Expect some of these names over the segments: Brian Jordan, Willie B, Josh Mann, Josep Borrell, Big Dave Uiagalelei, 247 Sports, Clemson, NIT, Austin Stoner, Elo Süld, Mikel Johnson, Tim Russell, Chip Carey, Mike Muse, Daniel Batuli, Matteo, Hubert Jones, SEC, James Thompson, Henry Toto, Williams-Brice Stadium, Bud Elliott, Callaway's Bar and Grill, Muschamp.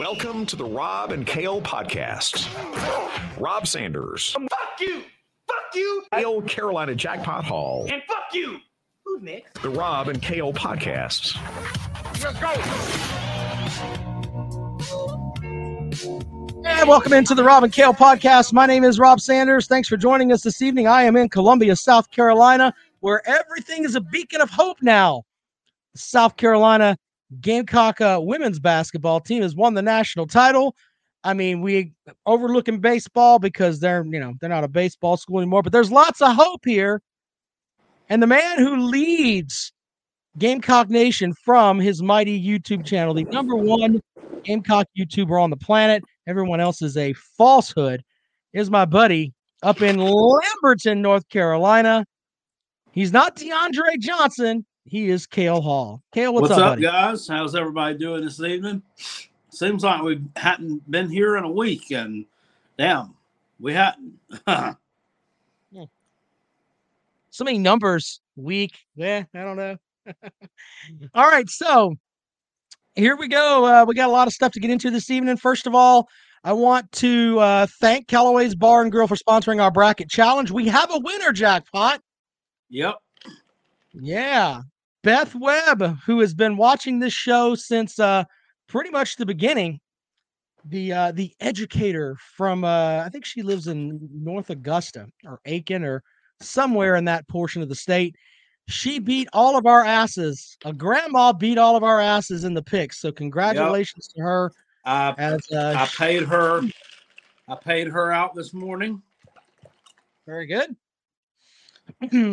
Welcome to the Rob and Cale podcast. Rob Sanders. Fuck you! Fuck you! Cale Carolina Jackpot Hall. And fuck you! Who's next? The Rob and Cale podcasts. Let's go! And welcome into the Rob and Cale podcast. My name is Rob Sanders. Thanks for joining us this evening. I am in Columbia, South Carolina, where everything is a beacon of hope now. South Carolina Gamecock women's basketball team has won the national title. I mean, we overlooking baseball because they're not a baseball school anymore, but there's lots of hope here. And the man who leads Gamecock Nation from his mighty YouTube channel, the number one Gamecock YouTuber on the planet, everyone else is a falsehood, is my buddy up in Lamberton, North Carolina. He's not DeAndre Johnson. He is Cale Hall. Cale, what's up, buddy? Guys? How's everybody doing this evening? Seems like we hadn't been here in a week, and damn, we hadn't. So many numbers, week. Yeah, I don't know. All right, so here we go. We got a lot of stuff to get into this evening. First of all, I want to thank Callaway's Bar and Grill for sponsoring our bracket challenge. We have a winner jackpot. Yep. Yeah. Beth Webb, who has been watching this show since pretty much the beginning, the educator from, I think she lives in North Augusta or Aiken or somewhere in that portion of the state. She beat all of our asses. A grandma beat all of our asses in the picks. So congratulations to her. I paid her out this morning. Very good.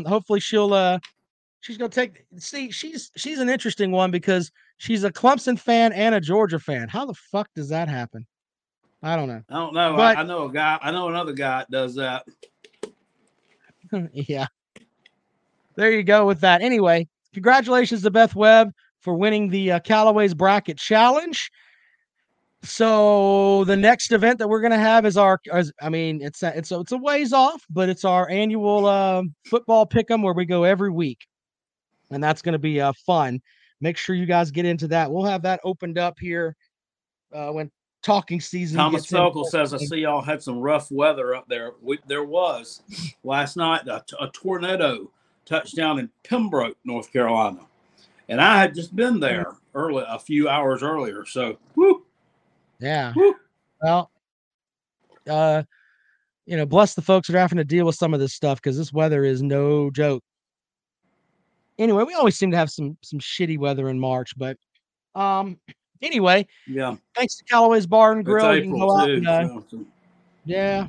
Hopefully she's going to take – see, she's an interesting one because she's a Clemson fan and a Georgia fan. How the fuck does that happen? I don't know. I don't know. But, I know another guy that does that. Yeah. There you go with that. Anyway, congratulations to Beth Webb for winning the Callaway's Bracket Challenge. So the next event that we're going to have is it's a ways off, but it's our annual football pick'em where we go every week. And that's going to be fun. Make sure you guys get into that. We'll have that opened up here when talking season. Thomas Felkel says, I see y'all had some rough weather up there. There was last night a tornado touchdown in Pembroke, North Carolina. And I had just been there a few hours earlier. So, whoo. Yeah. Woo. Well, bless the folks that are having to deal with some of this stuff because this weather is no joke. Anyway, we always seem to have some shitty weather in March, but anyway, yeah. Thanks to Callaway's Bar and Grill. You can go out yeah.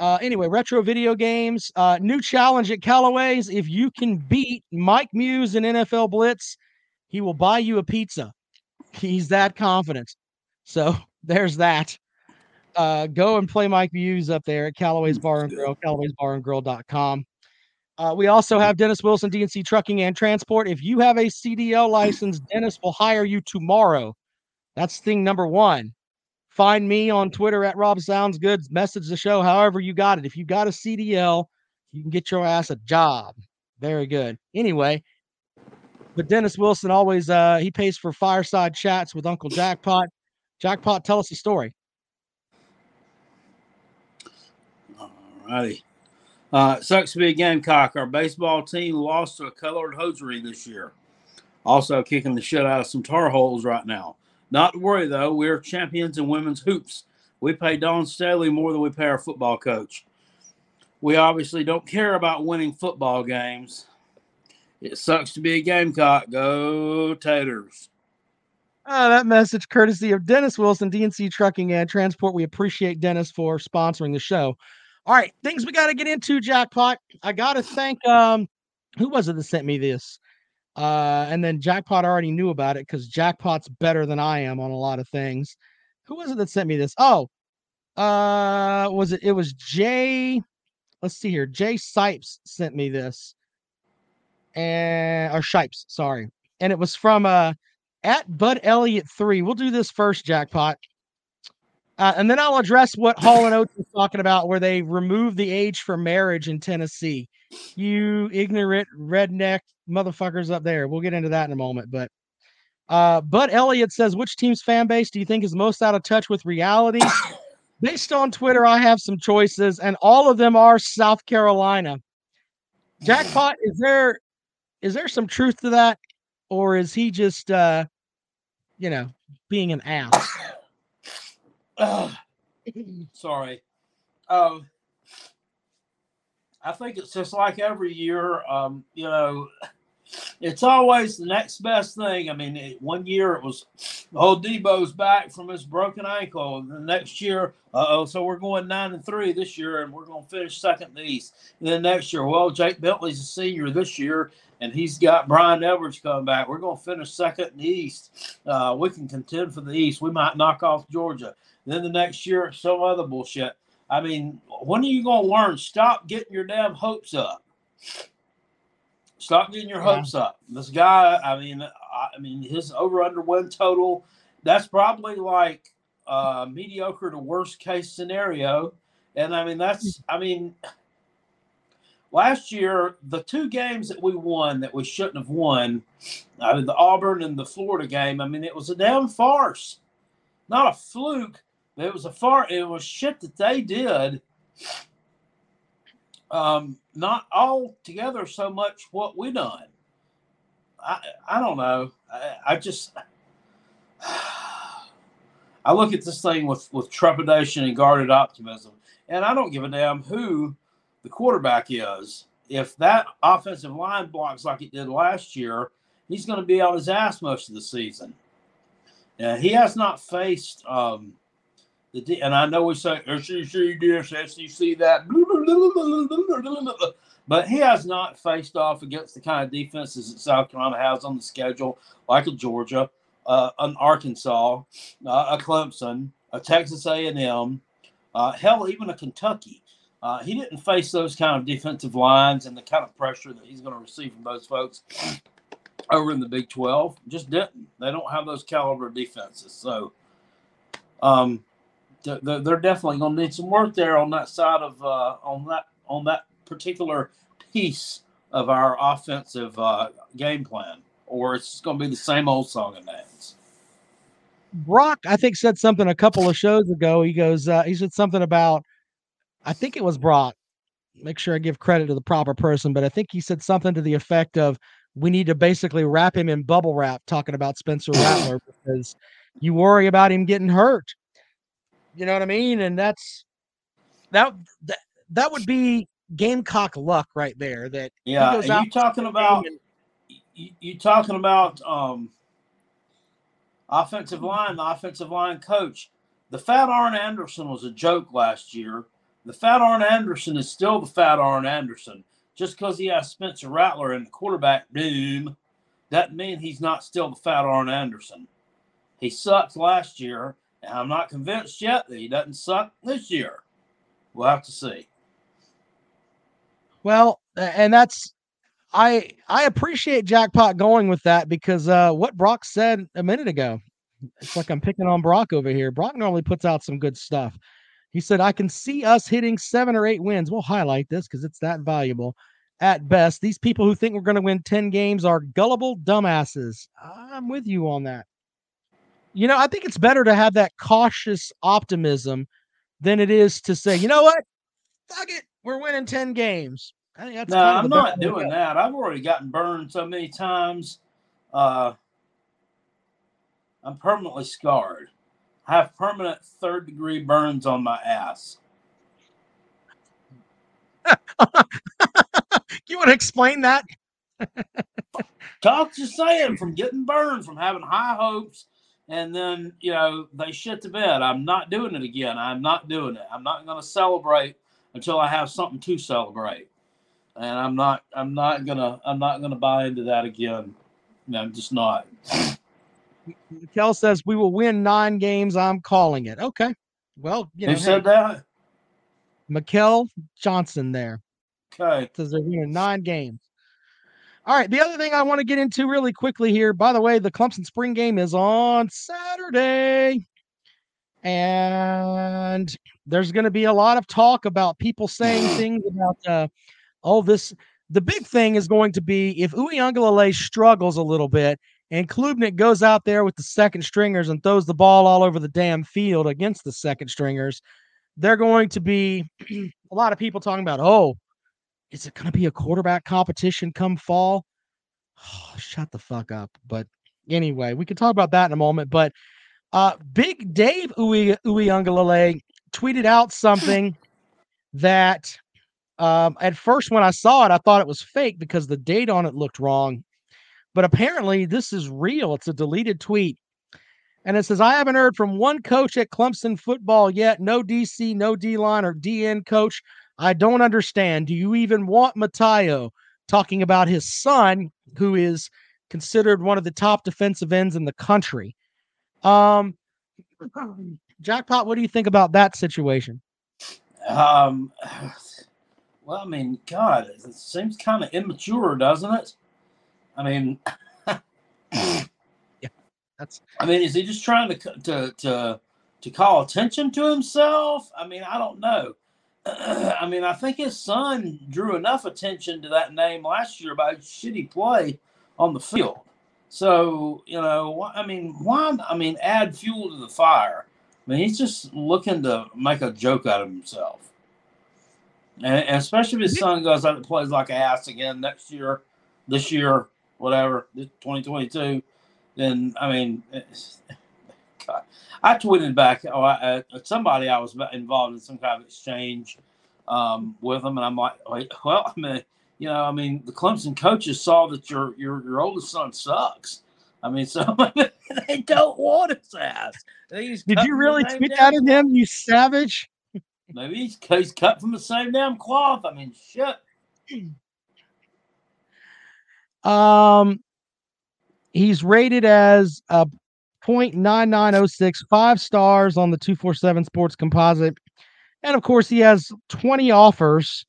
Anyway, retro video games. New challenge at Callaway's. If you can beat Mike Muse in NFL Blitz, he will buy you a pizza. He's that confident. So there's that. Go and play Mike Muse up there at Callaway's Bar and Grill, Callaway'sBarandGrill.com. We also have Dennis Wilson, DNC Trucking and Transport. If you have a CDL license, Dennis will hire you tomorrow. That's thing number one. Find me on Twitter at Rob Sounds Good. Message the show however you got it. If you got a CDL, you can get your ass a job. Very good. Anyway, but Dennis Wilson always he pays for fireside chats with Uncle Jackpot. Jackpot, tell us a story. All righty. Sucks to be a Gamecock. Our baseball team lost to a colored hosiery this year. Also kicking the shit out of some Tar Heels right now. Not to worry, though. We're champions in women's hoops. We pay Don Staley more than we pay our football coach. We obviously don't care about winning football games. It sucks to be a Gamecock. Go Taters. That message courtesy of Dennis Wilson, DNC Trucking and Transport. We appreciate Dennis for sponsoring the show. All right, things we got to get into, Jackpot. I got to thank who was it that sent me this? And then Jackpot already knew about it because Jackpot's better than I am on a lot of things. Who was it that sent me this? Oh, was it? It was Jay. Let's see here. Jay Sipes sent me this, or Shipes, sorry. And it was from at Bud Elliott 3. We'll do this first, Jackpot. And then I'll address what Hall and Oates was talking about, where they removed the age for marriage in Tennessee. You ignorant redneck motherfuckers up there. We'll get into that in a moment. But Bud Elliott says, which team's fan base do you think is most out of touch with reality? Based on Twitter, I have some choices, and all of them are South Carolina. Jackpot, is there some truth to that, or is he just, being an ass? Sorry. I think it's just like every year, it's always the next best thing. I mean, one year it was old Debo's back from his broken ankle. And the next year, so we're going 9-3 this year, and we're going to finish second in the East. And then next year, well, Jake Bentley's a senior this year, and he's got Brian Edwards coming back. We're going to finish second in the East. We can contend for the East. We might knock off Georgia. And then the next year, it's some other bullshit. I mean, when are you going to learn? Stop getting your damn hopes up. Stop getting your hopes up. This guy, I mean, his over-under win total, that's probably like mediocre to worst-case scenario. And, last year, the two games that we won that we shouldn't have won, the Auburn and the Florida game, it was a damn farce. Not a fluke, but it was a farce. It was shit that they did. Not all together so much what we done. I don't know. I look at this thing with trepidation and guarded optimism, and I don't give a damn who the quarterback is. If that offensive line blocks like it did last year, he's going to be on his ass most of the season. Now, he has not faced and I know we say SEC this, SEC that, blah, blah, blah, blah, blah, blah, blah, blah. But he has not faced off against the kind of defenses that South Carolina has on the schedule, like a Georgia, an Arkansas, a Clemson, a Texas A&M, hell, even a Kentucky. He didn't face those kind of defensive lines and the kind of pressure that he's going to receive from those folks over in the Big 12. Just didn't. They don't have those caliber defenses. So, they're definitely going to need some work there on that side of on that particular piece of our offensive game plan, or it's going to be the same old song and dance. Brock, I think, said something a couple of shows ago. He goes, he said something about, I think it was Brock. Make sure I give credit to the proper person, but I think he said something to the effect of, we need to basically wrap him in bubble wrap, talking about Spencer Rattler, because you worry about him getting hurt. You know what I mean? And that's that would be Gamecock luck right there. That you talking about offensive line, the offensive line coach. The fat Arn Anderson was a joke last year. The fat Arn Anderson is still the fat Arn Anderson. Just because he has Spencer Rattler in the quarterback room, that means he's not still the fat Arn Anderson. He sucked last year. And I'm not convinced yet that he doesn't suck this year. We'll have to see. Well, and that's – I appreciate Jackpot going with that, because what Brock said a minute ago, it's like I'm picking on Brock over here. Brock normally puts out some good stuff. He said, I can see us hitting 7 or 8 wins. We'll highlight this because it's that valuable. At best, these people who think we're going to win 10 games are gullible dumbasses. I'm with you on that. I think it's better to have that cautious optimism than it is to say, you know what? Fuck it. We're winning 10 games. No, I'm not doing that. I've already gotten burned so many times. I'm permanently scarred. I have permanent third-degree burns on my ass. You want to explain that? Talk to Sam from getting burned, from having high hopes. And then, they shit the bed. I'm not doing it again. I'm not doing it. I'm not going to celebrate until I have something to celebrate. And I'm not going to buy into that again. No, I'm just not. Kel says, we will win 9 games. I'm calling it. Okay. Well, who said that? Mikel Johnson there. Okay. Says they're winning 9 games. All right, the other thing I want to get into really quickly here, by the way, the Clemson spring game is on Saturday, and there's going to be a lot of talk about people saying things about all this. The big thing is going to be if Uiagalelei struggles a little bit, And Klubnik goes out there with the second stringers and throws the ball all over the damn field against the second stringers. They're going to be a lot of people talking about, oh, is it going to be a quarterback competition come fall? Oh, shut the fuck up. But anyway, we can talk about that in a moment. But Big Dave Uiagalelei tweeted out something that at first when I saw it, I thought it was fake because the date on it looked wrong. But apparently this is real. It's a deleted tweet. And it says, I haven't heard from one coach at Clemson football yet. No DC, no D-line or DN coach. I don't understand. Do you even want Matteo? Talking about his son, who is considered one of the top defensive ends in the country. Jackpot, what do you think about that situation? Well, I mean, God, it seems kind of immature, doesn't it? I mean, I mean, is he just trying to call attention to himself? I mean, I don't know. I mean, I think his son drew enough attention to that name last year by shitty play on the field. So, you know, I mean, why? I mean, add fuel to the fire. I mean, he's just looking to make a joke out of himself. And especially if his son goes out and plays like ass again next year, this year, whatever, 2022, then, I mean, God. I tweeted back somebody I was involved in some kind of exchange with them, and I'm like, well, I mean, you know, I mean, the Clemson coaches saw that your oldest son sucks. I mean, so they don't want his ass. Did you really tweet that at him, you savage? Maybe he's cut from the same damn cloth. I mean, shit. He's rated as a 0.9906, 5 stars on the 247 Sports Composite. And, of course, he has 20 offers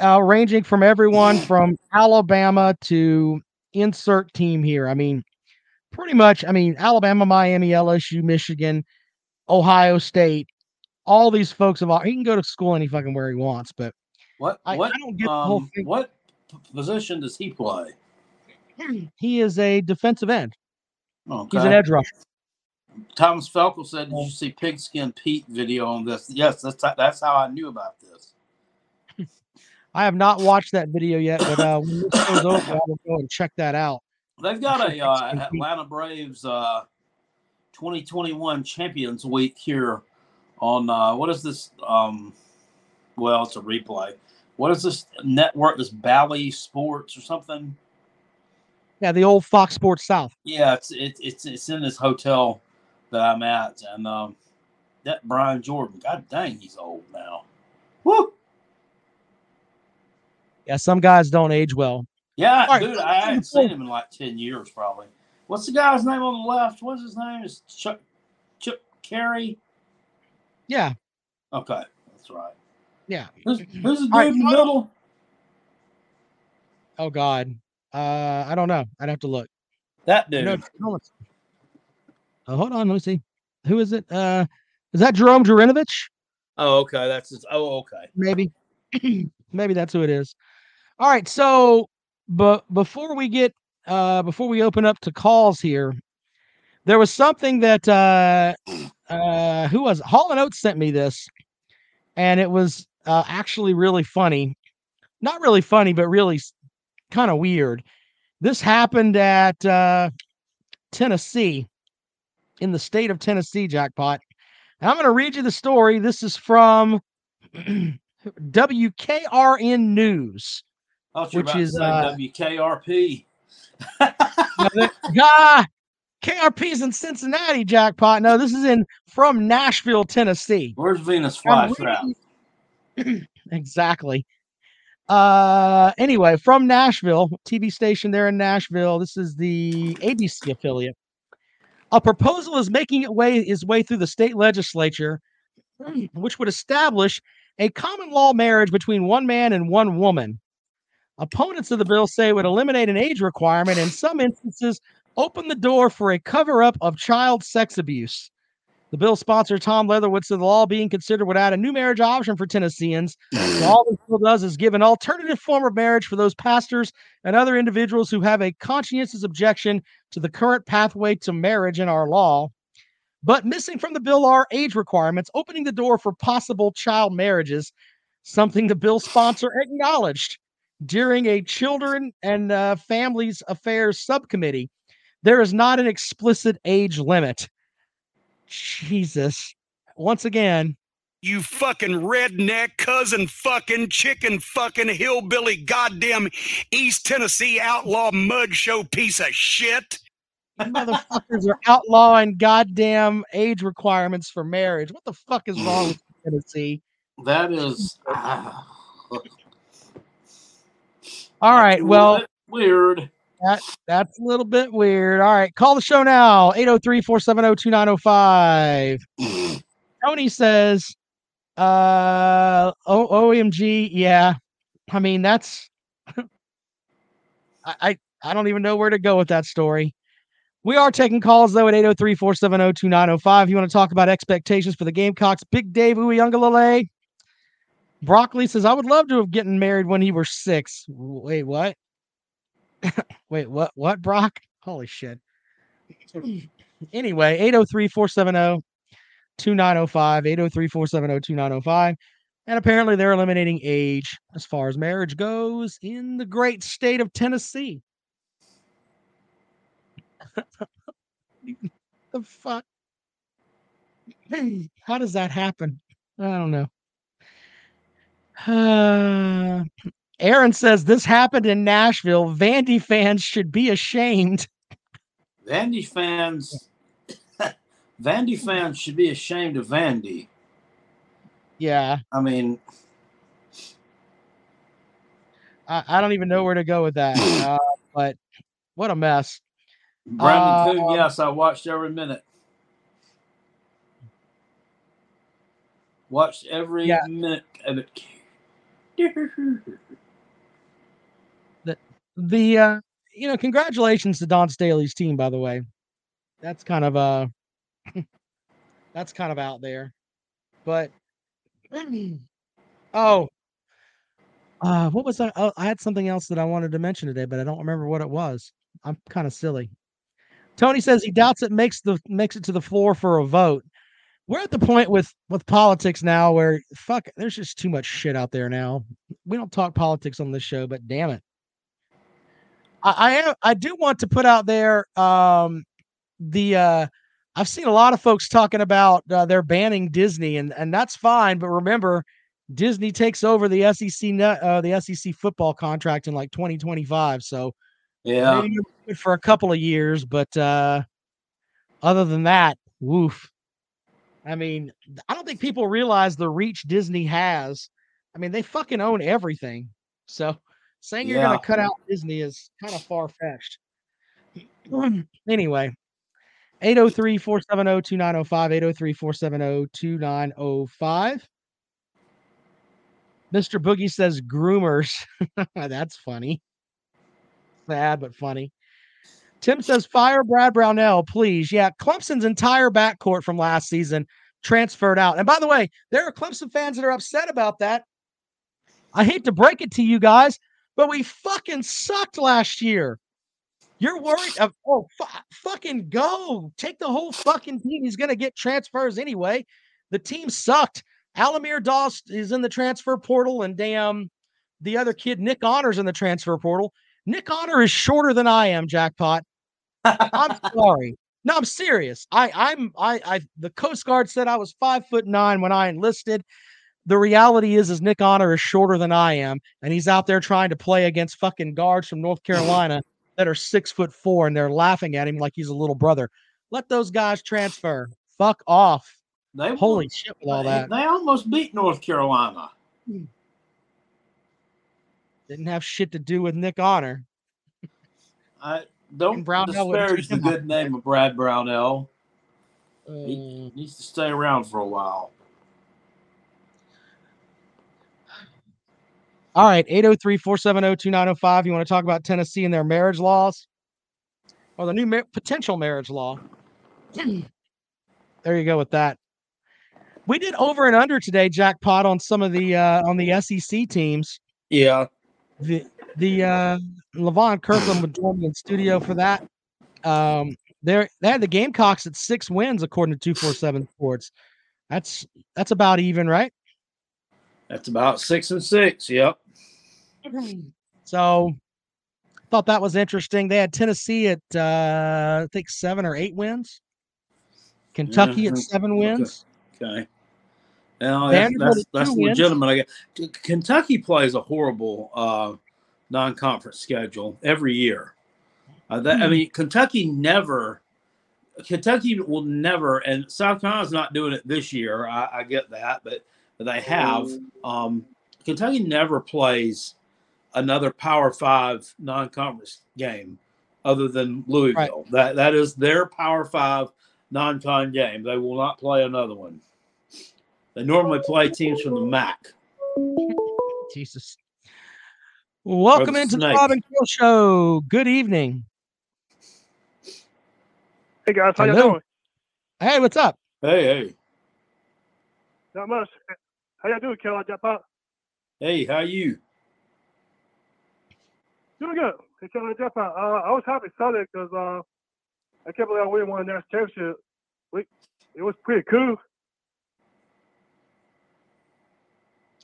ranging from everyone from Alabama to insert team here. I mean, pretty much, I mean, Alabama, Miami, LSU, Michigan, Ohio State, all these folks. He can go to school any fucking where he wants, but I don't get the whole thing. What position does he play? He is a defensive end. Okay. He's an edge rusher. Thomas Felkel said, did you see Pigskin Pete video on this? Yes, that's how I knew about this. I have not watched that video yet, but when this goes over, I will go and check that out. They've got a Atlanta Braves 2021 Champions Week here on, what is this? Well, it's a replay. What is this network, this Bally Sports or something? Yeah, the old Fox Sports South. Yeah, it's in this hotel that I'm at, and that Brian Jordan, god dang, he's old now. Woo! Yeah, some guys don't age well. Yeah, all dude, right. I haven't seen him in like 10 years, probably. What's the guy's name on the left? What's his name? Is Chip Carey? Yeah. Okay, that's right. Yeah. Who's the dude in the middle? Oh God. I don't know. I'd have to look. That dude. Hold on. Let me see. Who is it? Is that Jerome Jurinovich? Oh, okay. That's his. Oh, okay. Maybe that's who it is. All right. So, but before we open up to calls here, there was something that who was Hall and Oates sent me this, and it was actually really funny. Not really funny, but really kind of weird. This happened at Tennessee, in the state of Tennessee, Jackpot. And I'm going to read you the story. This is from WKRN News, which is WKRP. KRP is in Cincinnati, Jackpot. No, this is from Nashville, Tennessee. Where's Venus Fly Trap? Exactly. Anyway, from Nashville, TV station there in Nashville. This is the ABC affiliate. A proposal is making its way through the state legislature, which would establish a common law marriage between one man and one woman. Opponents of the bill say it would eliminate an age requirement and in some instances open the door for a cover-up of child sex abuse. The bill sponsor, Tom Leatherwood, said the law being considered would add a new marriage option for Tennesseans. So all this bill does is give an alternative form of marriage for those pastors and other individuals who have a conscientious objection to the current pathway to marriage in our law. But missing from the bill are age requirements, opening the door for possible child marriages, something the bill sponsor acknowledged during a Children and Families Affairs subcommittee. There is not an explicit age limit. Jesus. Once again. You fucking redneck, cousin fucking, chicken fucking, hillbilly, goddamn East Tennessee outlaw mug show piece of shit. You motherfuckers are outlawing goddamn age requirements for marriage. What the fuck is wrong with Tennessee? That is... All right, well... Weird. That's a little bit weird. All right, call the show now. 803-470-2905. Tony says, OMG, yeah. I mean, that's... I don't even know where to go with that story. We are taking calls, though, at 803-470-2905. You want to talk about expectations for the Gamecocks? Big Dave Uiagalelei. Broccoli says, I would love to have gotten married when he were 6. Wait, what? Wait, what? What, Brock? Holy shit. Anyway, 803-470-2905. 803-470-2905. And apparently they're eliminating age as far as marriage goes in the great state of Tennessee. The fuck? How does that happen? I don't know. Aaron says this happened in Nashville. Vandy fans should be ashamed. Vandy fans should be ashamed of Vandy. Yeah. I mean, I don't even know where to go with that. But what a mess. Brandon Coon, yes, I watched every minute. Watched every minute of it. The congratulations to Don Staley's team, by the way. That's kind of that's kind of out there. But what was that? Oh, I had something else that I wanted to mention today, but I don't remember what it was. I'm kind of silly. Tony says he doubts it makes it to the floor for a vote. We're at the point with politics now where, fuck, there's just too much shit out there now. We don't talk politics on this show, but damn it. I do want to put out there I've seen a lot of folks talking about they're banning Disney, and that's fine. But remember, Disney takes over the SEC football contract in like 2025. So yeah, maybe good for a couple of years. But other than that, woof. I mean, I don't think people realize the reach Disney has. I mean, they fucking own everything. So saying you're going to cut out Disney is kind of far-fetched. Anyway, 803-470-2905, 803-470-2905. Mr. Boogie says groomers. That's funny. Sad, but funny. Tim says, fire Brad Brownell, please. Yeah, Clemson's entire backcourt from last season transferred out. And by the way, there are Clemson fans that are upset about that. I hate to break it to you guys, but we fucking sucked last year. You're worried? Fucking go. Take the whole fucking team. He's going to get transfers anyway. The team sucked. Alamir Dost is in the transfer portal, and damn, the other kid, Nick Honor, is in the transfer portal. Nick Honor is shorter than I am, Jackpot. I'm sorry. No, I'm serious. The Coast Guard said I was 5'9" when I enlisted. The reality is Nick Honor is shorter than I am, and he's out there trying to play against fucking guards from North Carolina that are 6'4", and they're laughing at him like he's a little brother. Let those guys transfer. Fuck off. Holy shit with all that. They almost beat North Carolina. Didn't have shit to do with Nick Honor. I don't disparage the good name of Brad Brownell. He needs to stay around for a while. All right, 803-470-2905. You want to talk about Tennessee and their marriage laws? Or the new potential marriage law. there you go with that. We did over and under today, jackpot, on some of the on the SEC teams. Yeah. The Levon Kirkland would join me in studio for that. They had the Gamecocks at 6 wins according to 247 Sports. That's about even, right? That's about 6 and 6. Yep. So, thought that was interesting. They had Tennessee at I think 7 or 8 wins. Kentucky at 7 wins. Okay. Now that's legitimate. I guess. Kentucky plays a horrible non-conference schedule every year. I mean, Kentucky will never, and South Carolina's not doing it this year. I get that, but they have. Kentucky never plays another Power 5 non-conference game other than Louisville. Right. That is their Power 5 non-con game. They will not play another one. They normally play teams from the MAC. Jesus. Welcome into the Rob and Cale Show. Good evening. Hey, guys. How you doing? Hey, what's up? Hey. Not much. How y'all doing, Cale? Hey, how you? Doing good. Hey, Cale, I was happy Sunday because I can't believe we won the national championship. It was pretty cool.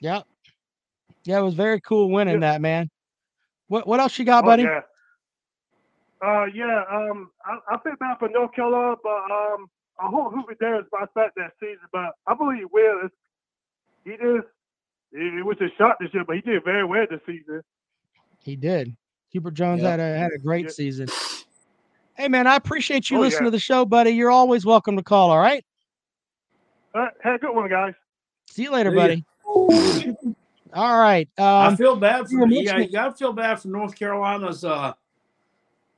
Yeah. Yeah, it was very cool winning that, man. What else you got, buddy? Yeah. I feel bad for North Carolina, but I hope Hubert Jones bounce back that season. But I believe he will. It was a shock this year, but he did very well this season. He did. Hubert Jones had a great season. Hey, man, I appreciate you listening to the show, buddy. You're always welcome to call. All right. All right. Have a good one, guys. See you later, buddy. All right. I feel bad for you gotta feel bad for North Carolina's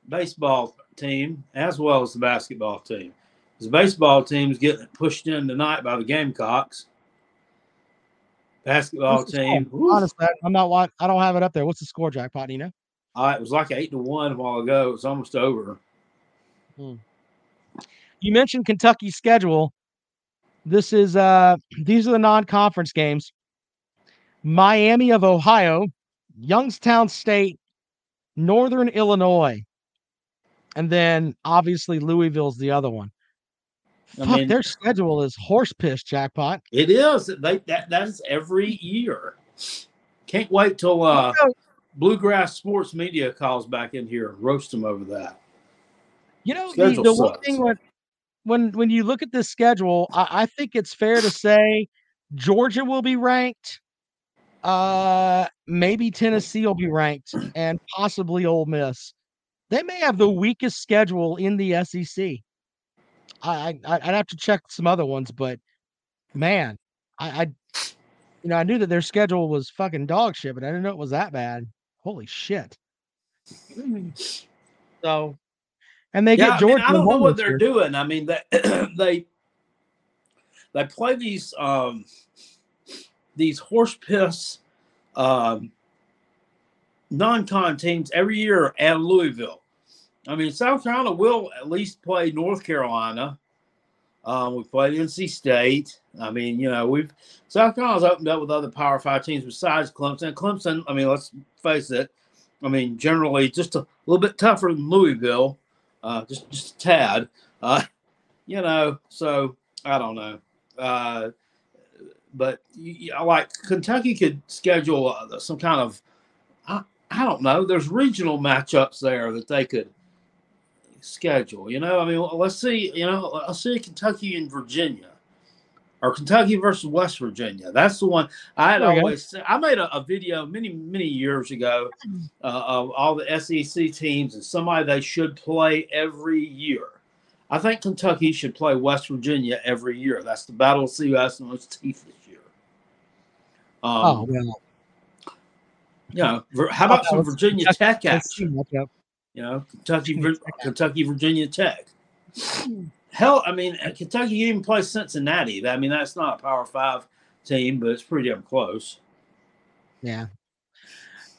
baseball team as well as the basketball team. The baseball team's getting pushed in tonight by the Gamecocks. Basketball team. Honestly, I don't have it up there. What's the score, Jackpot? Do you know? It was like 8-1 a while ago. It was almost over. You mentioned Kentucky's schedule. This is these are the non-conference games. Miami of Ohio, Youngstown State, Northern Illinois, and then obviously Louisville's the other one. I mean, their schedule is horse piss, Jackpot. It is. That is every year. Can't wait till Bluegrass Sports Media calls back in here and roast them over that. You know, the one thing when you look at this schedule, I think it's fair to say Georgia will be ranked. Maybe Tennessee will be ranked, and possibly Ole Miss. They may have the weakest schedule in the SEC. I'd have to check some other ones, but man, I knew that their schedule was fucking dog shit, but I didn't know it was that bad. Holy shit! So, and they get Georgia. I don't know what they're doing. I mean, they play these these horse piss non-con teams every year at Louisville. I mean, South Carolina will at least play North Carolina. We played NC State. I mean, South Carolina's opened up with other Power 5 teams besides Clemson. Clemson, I mean, let's face it. I mean, generally just a little bit tougher than Louisville, just a tad. So I don't know. But like Kentucky could schedule some kind of, I don't know. There's regional matchups there that they could schedule. I mean, let's see. Let's see Kentucky and Virginia, or Kentucky versus West Virginia. That's the one I had always. I made a video many years ago of all the SEC teams and somebody they should play every year. I think Kentucky should play West Virginia every year. That's the battle of CBS and its teeth this year. How about some Virginia Tech action? Kentucky, Virginia Tech. Hell, I mean, Kentucky even plays Cincinnati. I mean, that's not a Power 5 team, but it's pretty damn close. Yeah.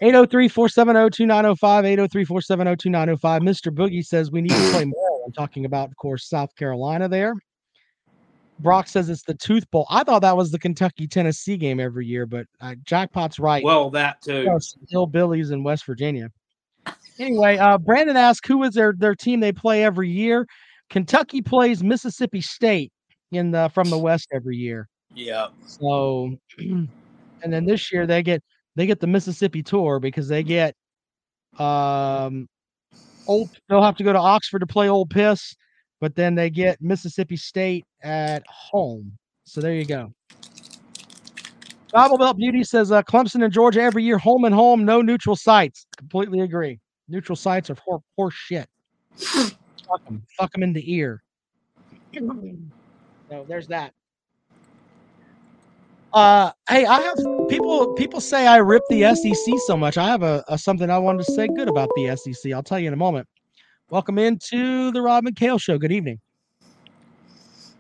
803-470-2905, 803-470-2905. Mr. Boogie says we need to play more. I'm talking about, of course, South Carolina there. Brock says it's the Tooth Bowl. I thought that was the Kentucky-Tennessee game every year, but Jackpot's right. Well, that too. Hillbillies in West Virginia. Anyway, Brandon asked, who is their team they play every year? Kentucky plays Mississippi State from the West every year. Yeah. So, and then this year they get the Mississippi tour because they get they'll have to go to Oxford to play Old Piss, but then they get Mississippi State at home. So there you go. Bible Belt Beauty says Clemson and Georgia every year, home and home, no neutral sites. Completely agree. Neutral sites are horse shit. Fuck them in the ear. So there's that. Hey, I have people say I rip the SEC so much. I have a something I wanted to say good about the SEC. I'll tell you in a moment. Welcome into the Rob and Cale Show. Good evening.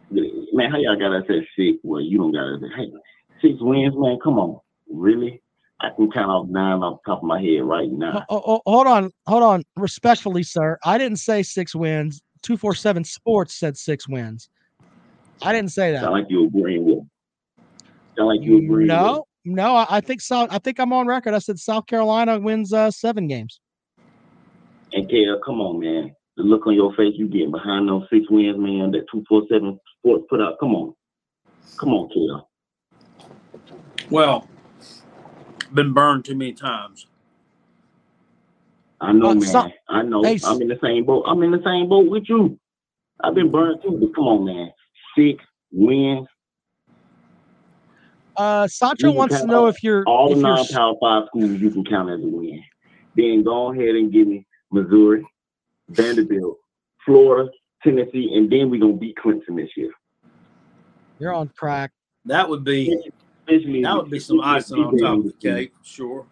Man, how y'all got us at six? Well, you don't got us at six wins, man. Come on, really? I can count off nine off the top of my head right now. Oh, hold on. Respectfully, sir, I didn't say six wins. 247 Sports said six wins. I didn't say that. Sound like you agreeing with. No, I think I'm on record. I said South Carolina wins 7 games. And Cale, come on, man. The look on your face you getting behind those 6 wins, man, that 247 Sports put out. Come on, Cale. Well, been burned too many times. I know, man. I know. Hey, I'm in the same boat. I'm in the same boat with you. I've been burned too, but come on, man. 6 wins. Sancho wants to know if you're all non-power 5 schools you can count as a win. Then go ahead and give me Missouri, Vanderbilt, Florida, Tennessee, and then we're gonna beat Clemson this year. You're on crack. That would be some icing on top of the cake, sure.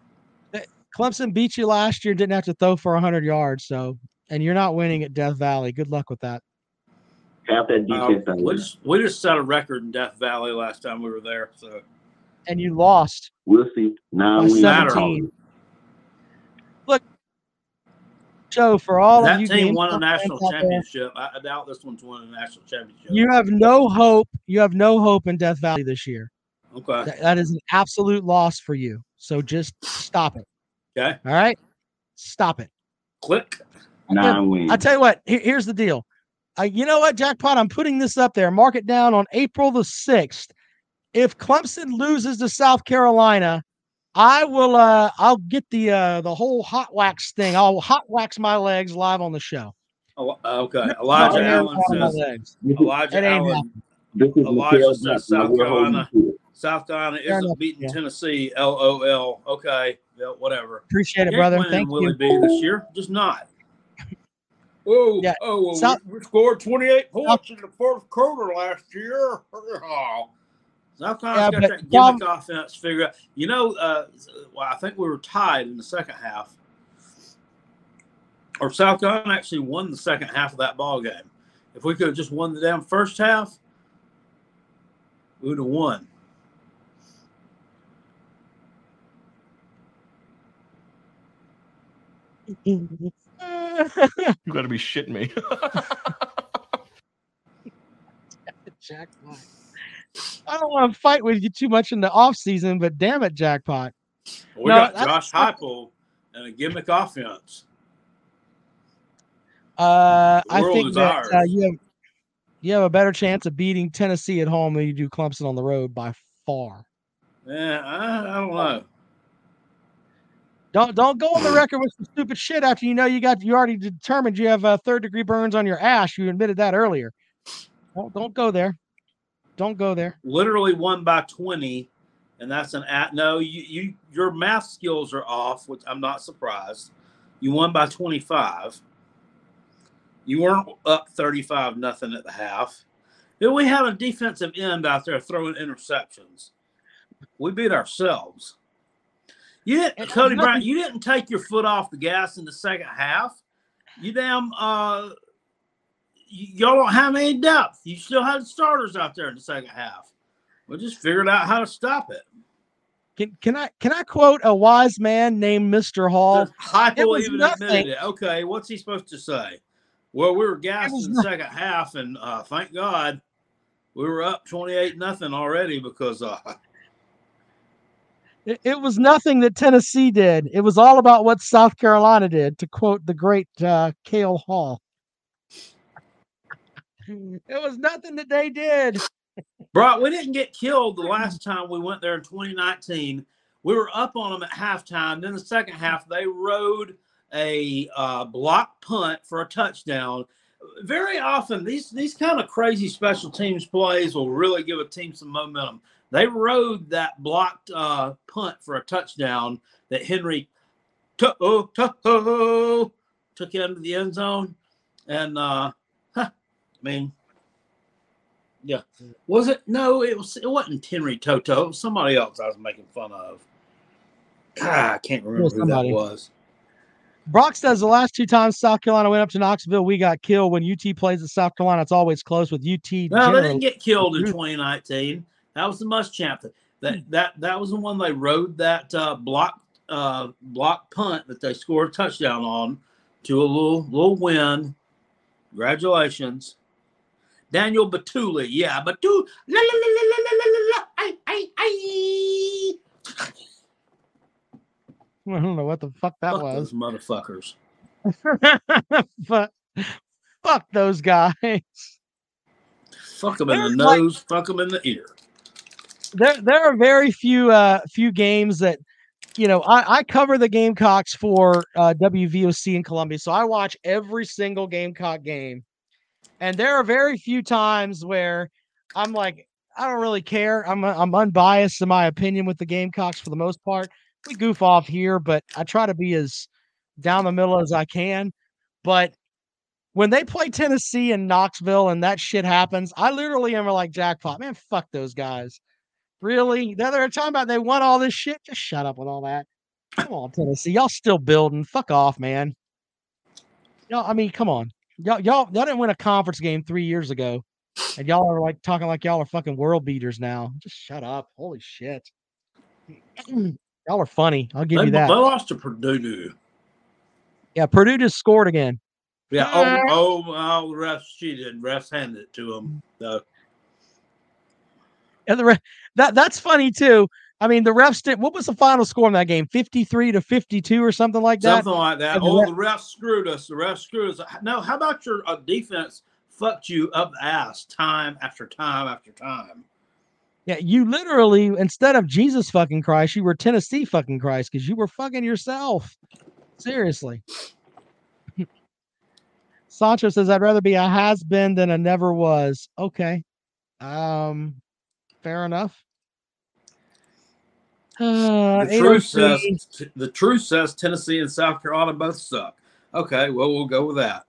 Clemson beat you last year, didn't have to throw for 100 yards, so and you're not winning at Death Valley. Good luck with that. Half that defense. We just set a record in Death Valley last time we were there, so. And you lost. We'll see. Now we matter. Look, Joe, for all that of you, that team won a national championship. I doubt this one's won a national championship. You have no hope. You have no hope in Death Valley this year. Okay, that is an absolute loss for you. So just stop it. Okay. All right. Stop it. Click. Now I tell you what. Here's the deal. You know what, Jackpot? I'm putting this up there. Mark it down on April the 6th. If Clemson loses to South Carolina, I will. I'll get the whole hot wax thing. I'll hot wax my legs live on the show. Oh, okay. Elijah Allen says South Carolina isn't beating Tennessee. LOL. Okay. Yeah, whatever. Appreciate it, brother. Thank you. Willie B this year? Just not. Oh, yeah. We scored 28 points in the first quarter last year. Oh. Sometimes got that gimmick offense figured out. You know, I think we were tied in the second half. Or South Carolina actually won the second half of that ball game. If we could have just won the damn first half, we would have won. You gotta be shitting me. Jackpot. I don't want to fight with you too much in the offseason, but damn it, Jackpot. We got Josh Heupel and a gimmick offense. I think that you have a better chance of beating Tennessee at home than you do Clemson on the road by far. Yeah, I don't know. Don't go on the record with some stupid shit after you already determined you have third-degree burns on your ass. You admitted that earlier. Don't go there. Don't go there. Literally won by 20, and that's an at. No, your math skills are off, which I'm not surprised. You won by 25. You weren't up 35-0 at the half. Then we had a defensive end out there throwing interceptions. We beat ourselves. Cody Bryant, you didn't take your foot off the gas in the second half. You damn, y'all don't have any depth. You still had starters out there in the second half. We just figured out how to stop it. Can I quote a wise man named Mr. Hall? Heupel even admitted it. Okay, what's he supposed to say? Well, we were gassed in the second half, and thank God we were up 28-0 already because it was nothing that Tennessee did. It was all about what South Carolina did, to quote the great Cale Hall. It was nothing that they did. Brock, we didn't get killed the last time we went there in 2019. We were up on them at halftime. Then the second half, they rode a block punt for a touchdown. Very often, these kind of crazy special teams plays will really give a team some momentum. They rode that blocked punt for a touchdown that Henry Toto took into the end zone. And, yeah. Was it? No, it wasn't Henry Toto. It was somebody else I was making fun of. God, I can't remember who that was. Brock says the last two times South Carolina went up to Knoxville, we got killed. When UT plays at South Carolina, it's always close with UT. No, they didn't get killed in 2019. That was the Muschamp. That was the one they rode that block punt that they scored a touchdown on to a little win. Congratulations, Daniel Batuli. Yeah, Batuli. I don't know what the fuck that was. Those motherfuckers. But fuck those guys. Fuck them in the nose. Fuck them in the ear. There are very few games that, you know, I cover the Gamecocks for WVOC in Columbia, so I watch every single Gamecock game. And there are very few times where I'm like, I don't really care. I'm unbiased in my opinion with the Gamecocks for the most part. We goof off here, but I try to be as down the middle as I can. But when they play Tennessee in Knoxville and that shit happens, I literally am like, jackpot, man, fuck those guys. Really? Now they're talking about they won all this shit. Just shut up with all that. Come on, Tennessee. Y'all still building. Fuck off, man. Y'all, I mean, come on. Y'all didn't win a conference game 3 years ago. And y'all are like talking like y'all are fucking world beaters now. Just shut up. Holy shit. Y'all are funny. I'll give you that. They lost to Purdue. Yeah, Purdue just scored again. Yeah. Oh, the refs cheated. Refs handed it to them, though. And that's funny too. I mean, the refs did. What was the final score in that game? 53-52 or something like that. Something like that. Oh, the refs screwed us. The refs screwed us. No, how about your defense fucked you up the ass time after time after time? Yeah, you literally, instead of Jesus fucking Christ, you were Tennessee fucking Christ because you were fucking yourself. Seriously. Sancho says, "I'd rather be a has been than a never was." Okay. Fair enough. The truth says Tennessee and South Carolina both suck. Okay, well, we'll go with that.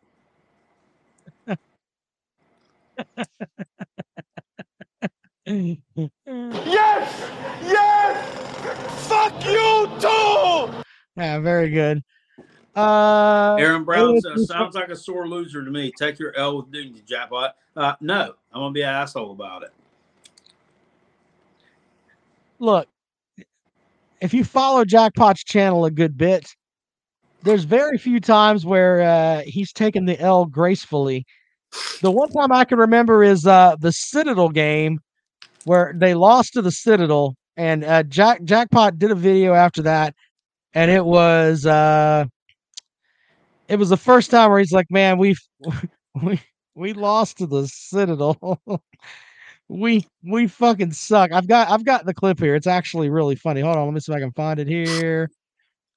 Yes! Yes! Fuck you too! Yeah, very good. Aaron Brown says, sounds like a sore loser to me. Take your L with dignity, jackpot. No, I'm going to be an asshole about it. Look, if you follow Jackpot's channel a good bit, there's very few times where he's taken the L gracefully. The one time I can remember is the Citadel game where they lost to the Citadel, and Jackpot did a video after that, and it was the first time where he's like, "Man, we lost to the Citadel." We fucking suck. I've got the clip here. It's actually really funny. Hold on, let me see if I can find it here.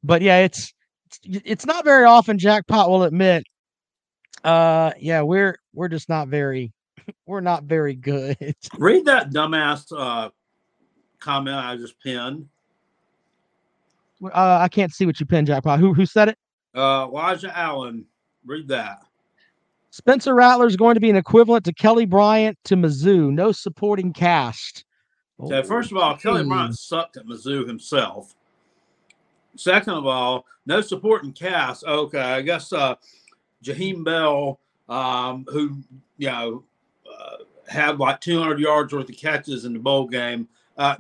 But yeah, it's not very often Jackpot will admit, yeah, we're just not very good. Read that dumbass comment I just pinned. I can't see what you pinned, Jackpot. Who said it? Elijah Allen. Read that. Spencer Rattler is going to be an equivalent to Kelly Bryant to Mizzou. No supporting cast. Okay, first of all, Kelly Bryant sucked at Mizzou himself. Second of all, no supporting cast. Okay, I guess Jaheim Bell, who, you know, had like 200 yards worth of catches in the bowl game,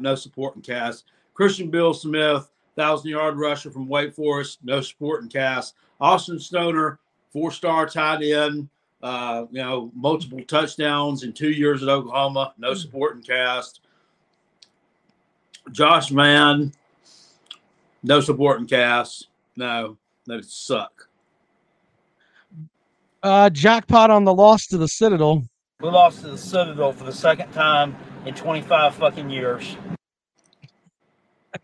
no supporting cast. Christian Bill Smith, 1,000-yard rusher from Wake Forest, no supporting cast. Austin Stoner, 4-star tight end. you know, multiple touchdowns in 2 years at Oklahoma, no supporting cast. Josh Mann, no supporting cast. No, that would suck. Jackpot on the loss to the Citadel. We lost to the Citadel for the second time in 25 fucking years.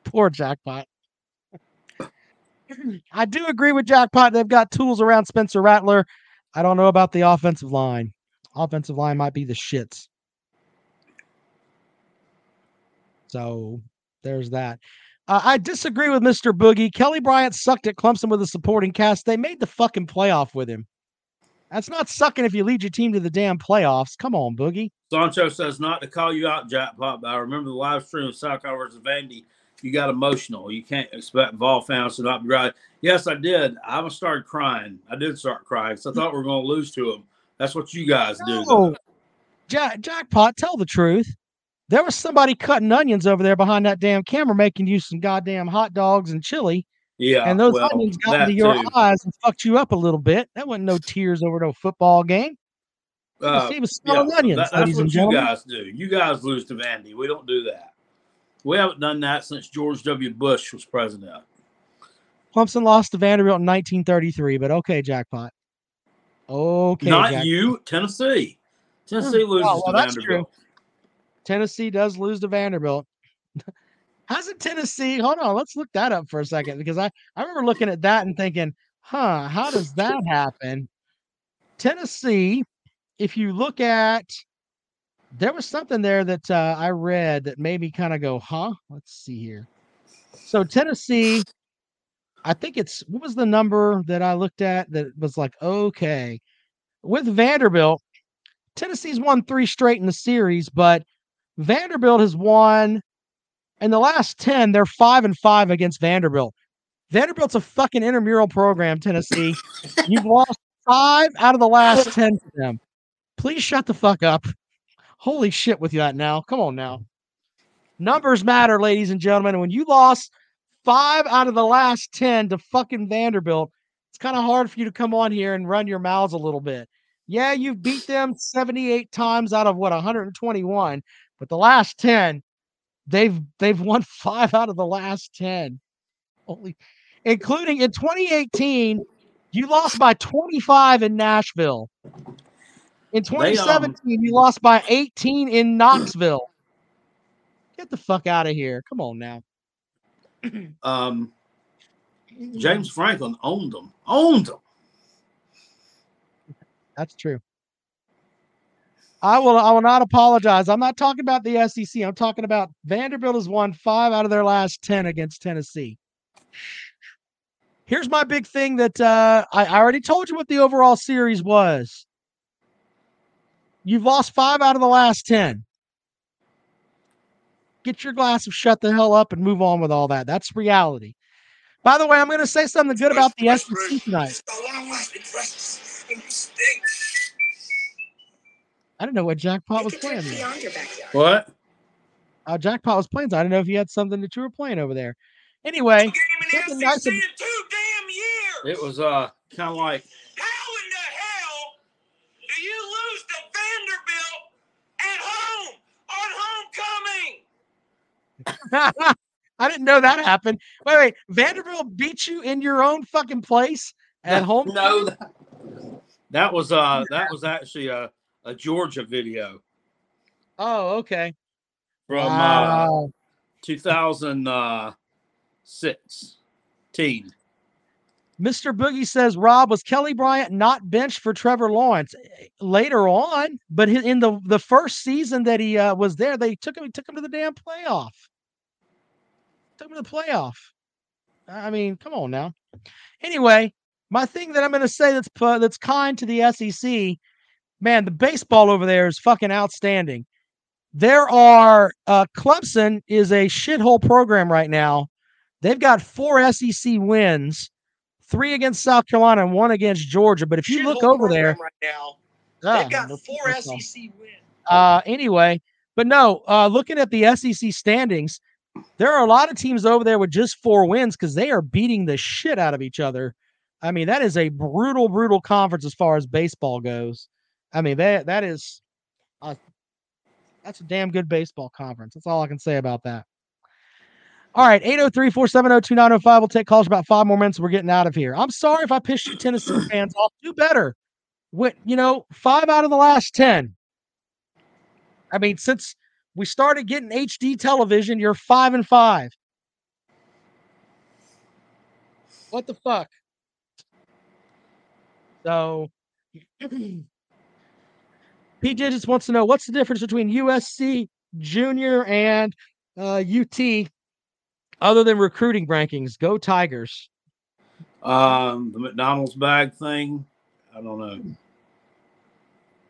Poor Jackpot. I do agree with Jackpot. They've got tools around Spencer Rattler. I don't know about the offensive line. Offensive line might be the shits. So there's that. I disagree with Mr. Boogie. Kelly Bryant sucked at Clemson with a supporting cast. They made the fucking playoff with him. That's not sucking if you lead your team to the damn playoffs. Come on, Boogie. Sancho says not to call you out, Jackpot, but I remember the live stream of South Carolina versus Vandy. You got emotional. You can't expect ball fans to not be right. Yes, I did. I started crying. I did start crying because I thought we were going to lose to them. That's what you guys do. Jackpot, tell the truth. There was somebody cutting onions over there behind that damn camera making you some goddamn hot dogs and chili. Yeah, and those onions got into your eyes and fucked you up a little bit. That wasn't no tears over no football game. He was smelling onions. That's what you guys do. You guys lose to Vandy. We don't do that. We haven't done that since George W. Bush was president. Clemson lost to Vanderbilt in 1933, but okay, Jackpot. Okay, not Jackpot. You, Tennessee. Tennessee loses to Vanderbilt. True. Tennessee does lose to Vanderbilt. Hasn't Tennessee? Hold on, let's look that up for a second because I remember looking at that and thinking, huh, how does that happen? Tennessee, if you look at, there was something there that I read that made me kind of go, huh? Let's see here. So Tennessee, I think it's, what was the number that I looked at that was like, okay. With Vanderbilt, Tennessee's won 3 straight in the series, but Vanderbilt has won in the last 10, they're 5-5 against Vanderbilt. Vanderbilt's a fucking intramural program, Tennessee. You've lost 5 out of the last 10 to them. Please shut the fuck up. Holy shit with you right now. Come on now. Numbers matter, ladies and gentlemen. When you lost 5 out of the last 10 to fucking Vanderbilt, it's kind of hard for you to come on here and run your mouths a little bit. Yeah, you've beat them 78 times out of, what, 121. But the last 10, they've won 5 out of the last 10. Holy, including in 2018, you lost by 25 in Nashville. In 2017, you lost by 18 in Knoxville. Get the fuck out of here. Come on now. James Franklin owned them. Owned them. That's true. I will not apologize. I'm not talking about the SEC. I'm talking about Vanderbilt has won 5 out of their last 10 against Tennessee. Here's my big thing that I already told you what the overall series was. You've lost 5 out of the last 10. Get your glass of shut the hell up and move on with all that. That's reality. By the way, I'm going to say something good about the SEC tonight. I didn't know what Jackpot was playing. What? Jackpot was playing. So I didn't know if you had something that you were playing over there. Anyway, nice in 2 damn years. It was kind of like, how in the hell do you lose to Vanderbilt at home on homecoming? I didn't know that happened. Wait, Vanderbilt beat you in your own fucking place at home? No, that was actually a Georgia video. Oh, okay. From 2016. Mr. Boogie says, Rob, was Kelly Bryant not benched for Trevor Lawrence later on? But in the first season that he was there, they took him to the damn playoff. Took him to the playoff. I mean, come on now. Anyway, my thing that I'm going to say that's kind to the SEC. Man, the baseball over there is fucking outstanding. There are Clemson is a shithole program right now. They've got 4 SEC wins, 3 against South Carolina and 1 against Georgia. But if you look over there, right now, they've got 4 SEC wins. Anyway, but no, looking at the SEC standings, there are a lot of teams over there with just 4 wins because they are beating the shit out of each other. I mean, that is a brutal, brutal conference as far as baseball goes. I mean, that's a damn good baseball conference. That's all I can say about that. All right, 803-470-2905. We'll take calls about 5 more minutes. We're getting out of here. I'm sorry if I pissed you Tennessee fans off. Do better. With, you know, 5 out of the last 10. I mean, since we started getting HD television, you're 5-5. What the fuck? So, PJ just wants to know, what's the difference between USC Junior and UT other than recruiting rankings? Go Tigers. The McDonald's bag thing, I don't know.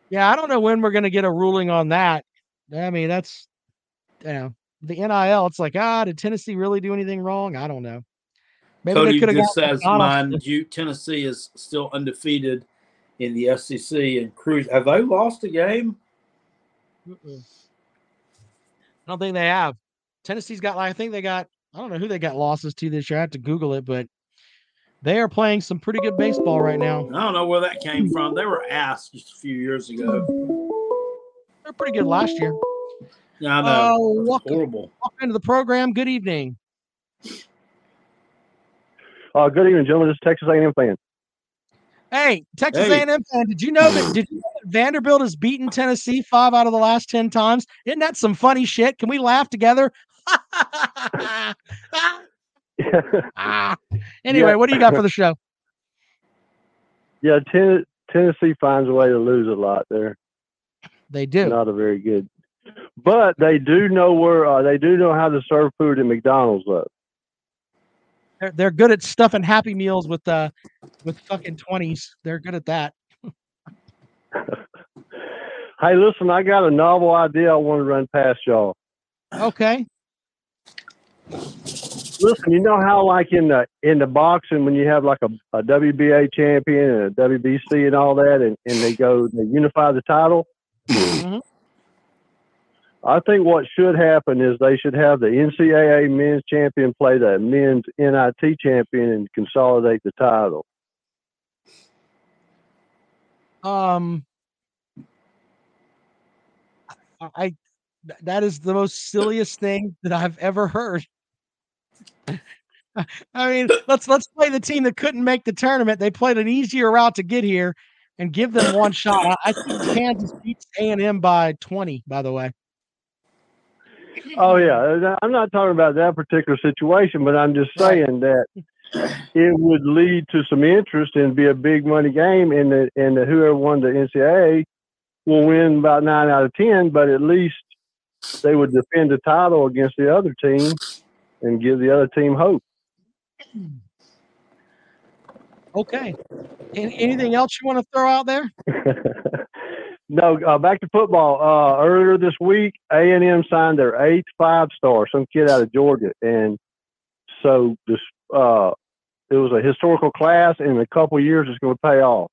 Yeah, I don't know when we're going to get a ruling on that. I mean, that's, you know, the NIL. It's like, did Tennessee really do anything wrong? I don't know. Maybe Cody just says, mind you, Tennessee is still undefeated in the SEC and cruise. Have they lost a game? Mm-mm. I don't think they have. Tennessee's got, I think they got, I don't know who they got losses to this year. I have to Google it, but they are playing some pretty good baseball right now. I don't know where that came from. They were asked just a few years ago. They were pretty good last year. Yeah, I know. Welcome into the program. Good evening. Good evening, gentlemen. This is Texas A&M fan. Hey, Texas A&M fan, did you know that Vanderbilt has beaten Tennessee 5 out of the last 10 times? Isn't that some funny shit? Can we laugh together? Anyway, what do you got for the show? Yeah, Tennessee finds a way to lose a lot there. They do. Not a very good. But they do know where they do know how to serve food at McDonald's, though. They're good at stuffing Happy Meals with fucking 20s. They're good at that. Hey, listen, I got a novel idea I want to run past y'all. Okay. Listen, you know how like in the boxing when you have like a WBA champion and a WBC and all that, and they unify the title? Mm-hmm. I think what should happen is they should have the NCAA men's champion play the men's NIT champion and consolidate the title. That is the most silliest thing that I've ever heard. I mean, let's play the team that couldn't make the tournament. They played an easier route to get here and give them one shot. I think Kansas beats A&M by 20, by the way. Oh, yeah. I'm not talking about that particular situation, but I'm just saying that it would lead to some interest and be a big money game, and whoever won the NCAA will win about 9 out of 10, but at least they would defend the title against the other team and give the other team hope. Okay. Anything else you want to throw out there? No, back to football. Earlier this week, A&M signed their 8th 5-star, some kid out of Georgia. And so this it was a historical class, and in a couple of years it's going to pay off.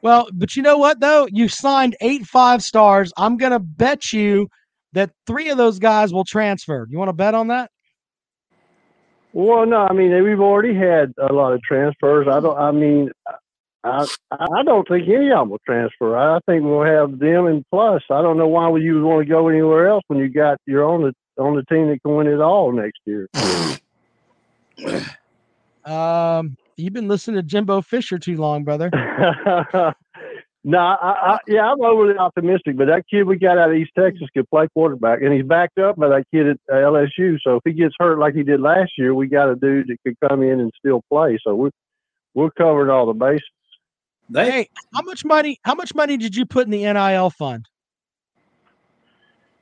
Well, but you know what, though? You signed 8 5-stars. I'm going to bet you that 3 of those guys will transfer. You want to bet on that? Well, no, I mean, we've already had a lot of transfers. I don't think any of them will transfer. I think we'll have them, and plus, I don't know why you would want to go anywhere else when you're on the team that can win it all next year. You've been listening to Jimbo Fisher too long, brother. No, I'm overly optimistic, but that kid we got out of East Texas could play quarterback, and he's backed up by that kid at LSU. So if he gets hurt like he did last year, we got a dude that could come in and still play. So we're covering all the bases. Hey, how much money did you put in the NIL fund?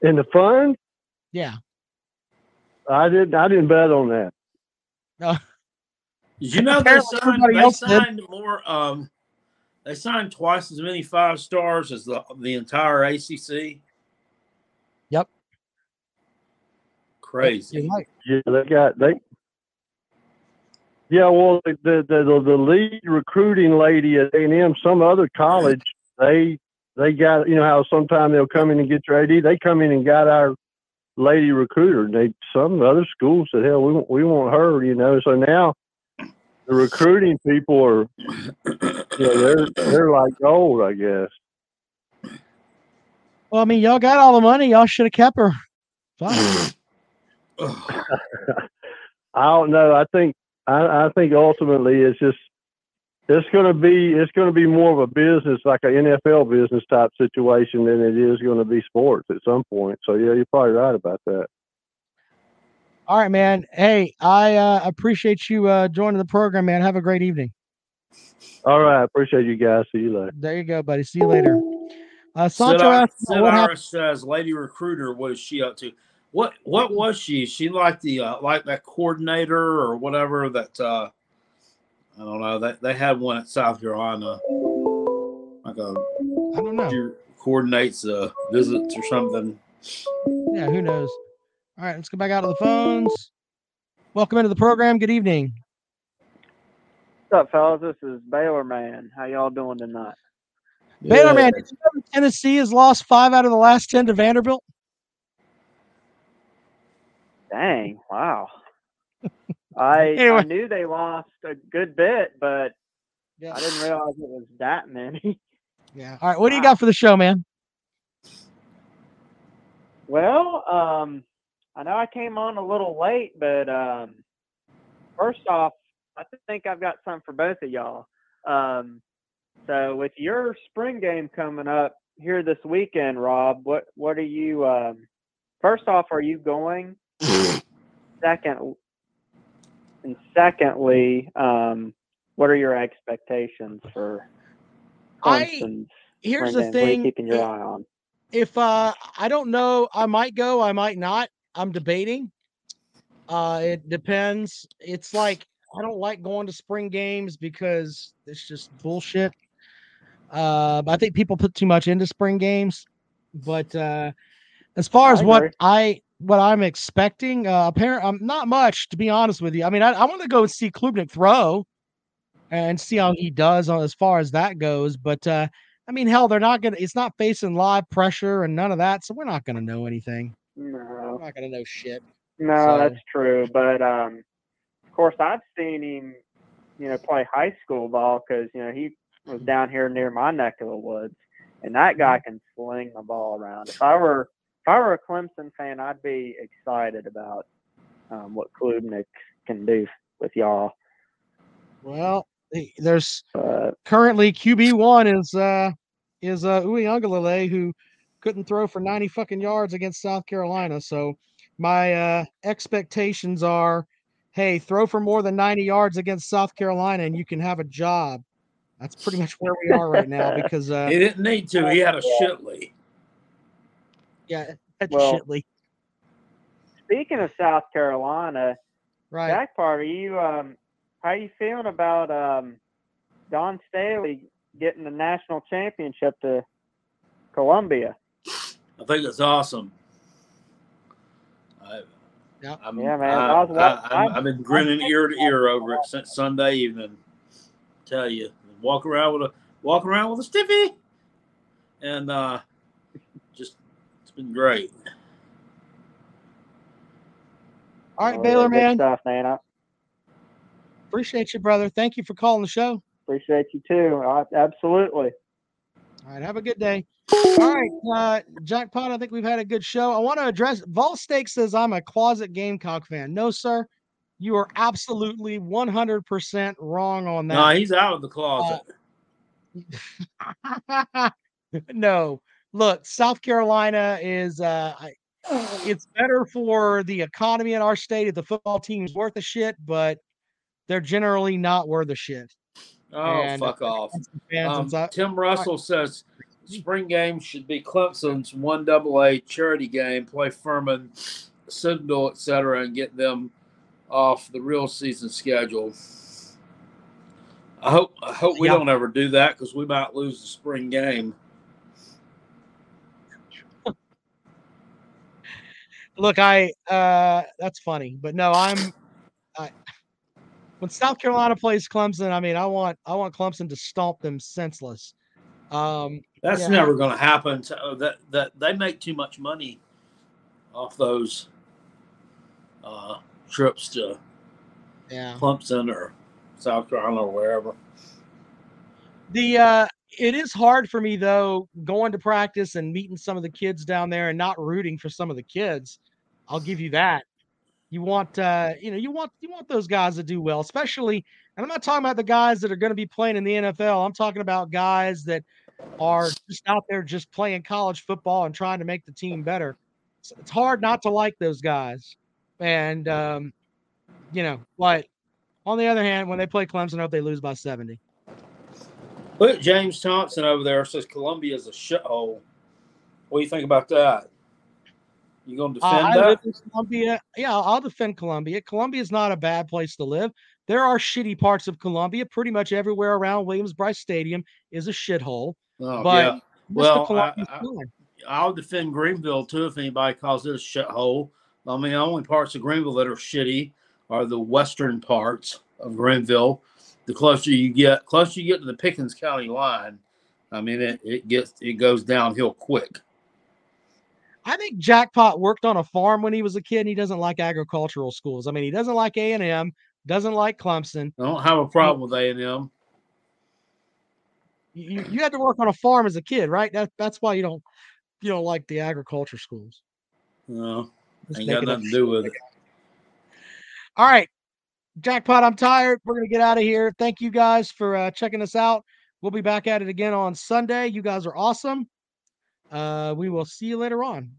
In the fund? Yeah. I didn't bet on that. No. You know, they signed more they signed twice as many 5 stars as the entire ACC. Yep. Crazy. Yeah, well, the lead recruiting lady at A&M, some other college, they got, you know how sometimes they'll come in and get your AD. They come in and got our lady recruiter. Some other school said, hell, we want her, you know. So now the recruiting people are, they're like gold, I guess. Well, I mean, y'all got all the money. Y'all should have kept her. I don't know. I think ultimately it's just it's going to be more of a business, like an NFL business type situation, than it is going to be sports at some point. So yeah, you're probably right about that. All right, man. Hey, I appreciate you joining the program, man. Have a great evening. All right, I appreciate you guys. See you later. There you go, buddy. See you later. Sancho asks, Sid Irish says, "Lady recruiter, what is she up to? What was she? She like the like that coordinator or whatever that I don't know. They had one at South Carolina, like a I don't know coordinates visits or something. Yeah, who knows? All right, let's go back out of the phones. Welcome into the program. Good evening. What's up, fellas? This is Baylor Man. How y'all doing tonight? Yeah. Baylor Man, did you know Tennessee has lost 5 out of the last 10 to Vanderbilt? Dang! Wow. I knew they lost a good bit, but yeah. I didn't realize it was that many. Yeah. All right. What do you got for the show, man? Well, I know I came on a little late, but first off, I think I've got something for both of y'all. So with your spring game coming up here this weekend, Rob, what are you first off, are you going? Secondly, what are your expectations for Clemson's here's spring the game? Thing. What are you keeping your eye on? If I don't know, I might go, I might not. I'm debating. It depends. It's like I don't like going to spring games because it's just bullshit. I think people put too much into spring games. But as far as what I'm expecting, not much, to be honest with you. I mean, I want to go and see Klubnik throw and see how he does as far as that goes. But I mean, hell, it's not facing live pressure and none of that, so we're not going to know anything. No, we're not going to know shit. No, so. That's true. But of course, I've seen him, play high school ball because he was down here near my neck of the woods, and that guy can sling the ball around. If I were a Clemson fan, I'd be excited about what Klubnik can do with y'all. Well, there's currently QB1 is Uiagalelei, who couldn't throw for 90 fucking yards against South Carolina. So my expectations are, hey, throw for more than 90 yards against South Carolina, and you can have a job. That's pretty much where we are right now because he didn't need to. He had a shitley. Yeah, that's shitley. Speaking of South Carolina, right? Jack Party, how you feeling about Don Staley getting the national championship to Columbia? I think that's awesome. I've been grinning ear to ear over it since Sunday evening. I tell you, walk around with a stiffy, and just. Been great. All right, Baylor man. Stuff, man. Appreciate you, brother. Thank you for calling the show. Appreciate you too. Absolutely. All right, have a good day. All right, Jackpot. I think we've had a good show. I want to address Volstake says I'm a closet Gamecock fan. No, sir, you are absolutely 100% wrong on that. No, he's out of the closet. No. Look, South Carolina is it's better for the economy in our state if the football team's worth a shit, but they're generally not worth a shit. Oh, and fuck off. Tim Russell says spring game should be Clemson's 1AA charity game, play Furman, Citadel, etc., and get them off the real season schedule. I hope we don't ever do that because we might lose the spring game. Look, I that's funny, but no, when South Carolina plays Clemson, I mean, I want Clemson to stomp them senseless. That's never going to happen. So that they make too much money off those trips to Clemson or South Carolina or wherever. The it is hard for me, though, going to practice and meeting some of the kids down there and not rooting for some of the kids. I'll give you that. You want, you want those guys to do well, especially. And I'm not talking about the guys that are going to be playing in the NFL. I'm talking about guys that are just out there just playing college football and trying to make the team better. So it's hard not to like those guys. And, but on the other hand, when they play Clemson, I hope they lose by 70. Look, James Thompson over there says Columbia is a shithole. What do you think about that? You going to defend that? Columbia. Yeah, I'll defend Columbia. Columbia is not a bad place to live. There are shitty parts of Columbia. Pretty much everywhere around Williams-Brice Stadium is a shithole. Oh, but yeah. Well, I'll defend Greenville, too, if anybody calls it a shithole. I mean, the only parts of Greenville that are shitty are the western parts of Greenville. The closer you get to the Pickens County line, I mean, it goes downhill quick. I think Jackpot worked on a farm when he was a kid, and he doesn't like agricultural schools. I mean, he doesn't like A&M, doesn't like Clemson. I don't have a problem with A&M. You had to work on a farm as a kid, right? That's why you don't like the agriculture schools. No, ain't got nothing to do with it. All right, Jackpot, I'm tired. We're going to get out of here. Thank you guys for checking us out. We'll be back at it again on Sunday. You guys are awesome. We will see you later on.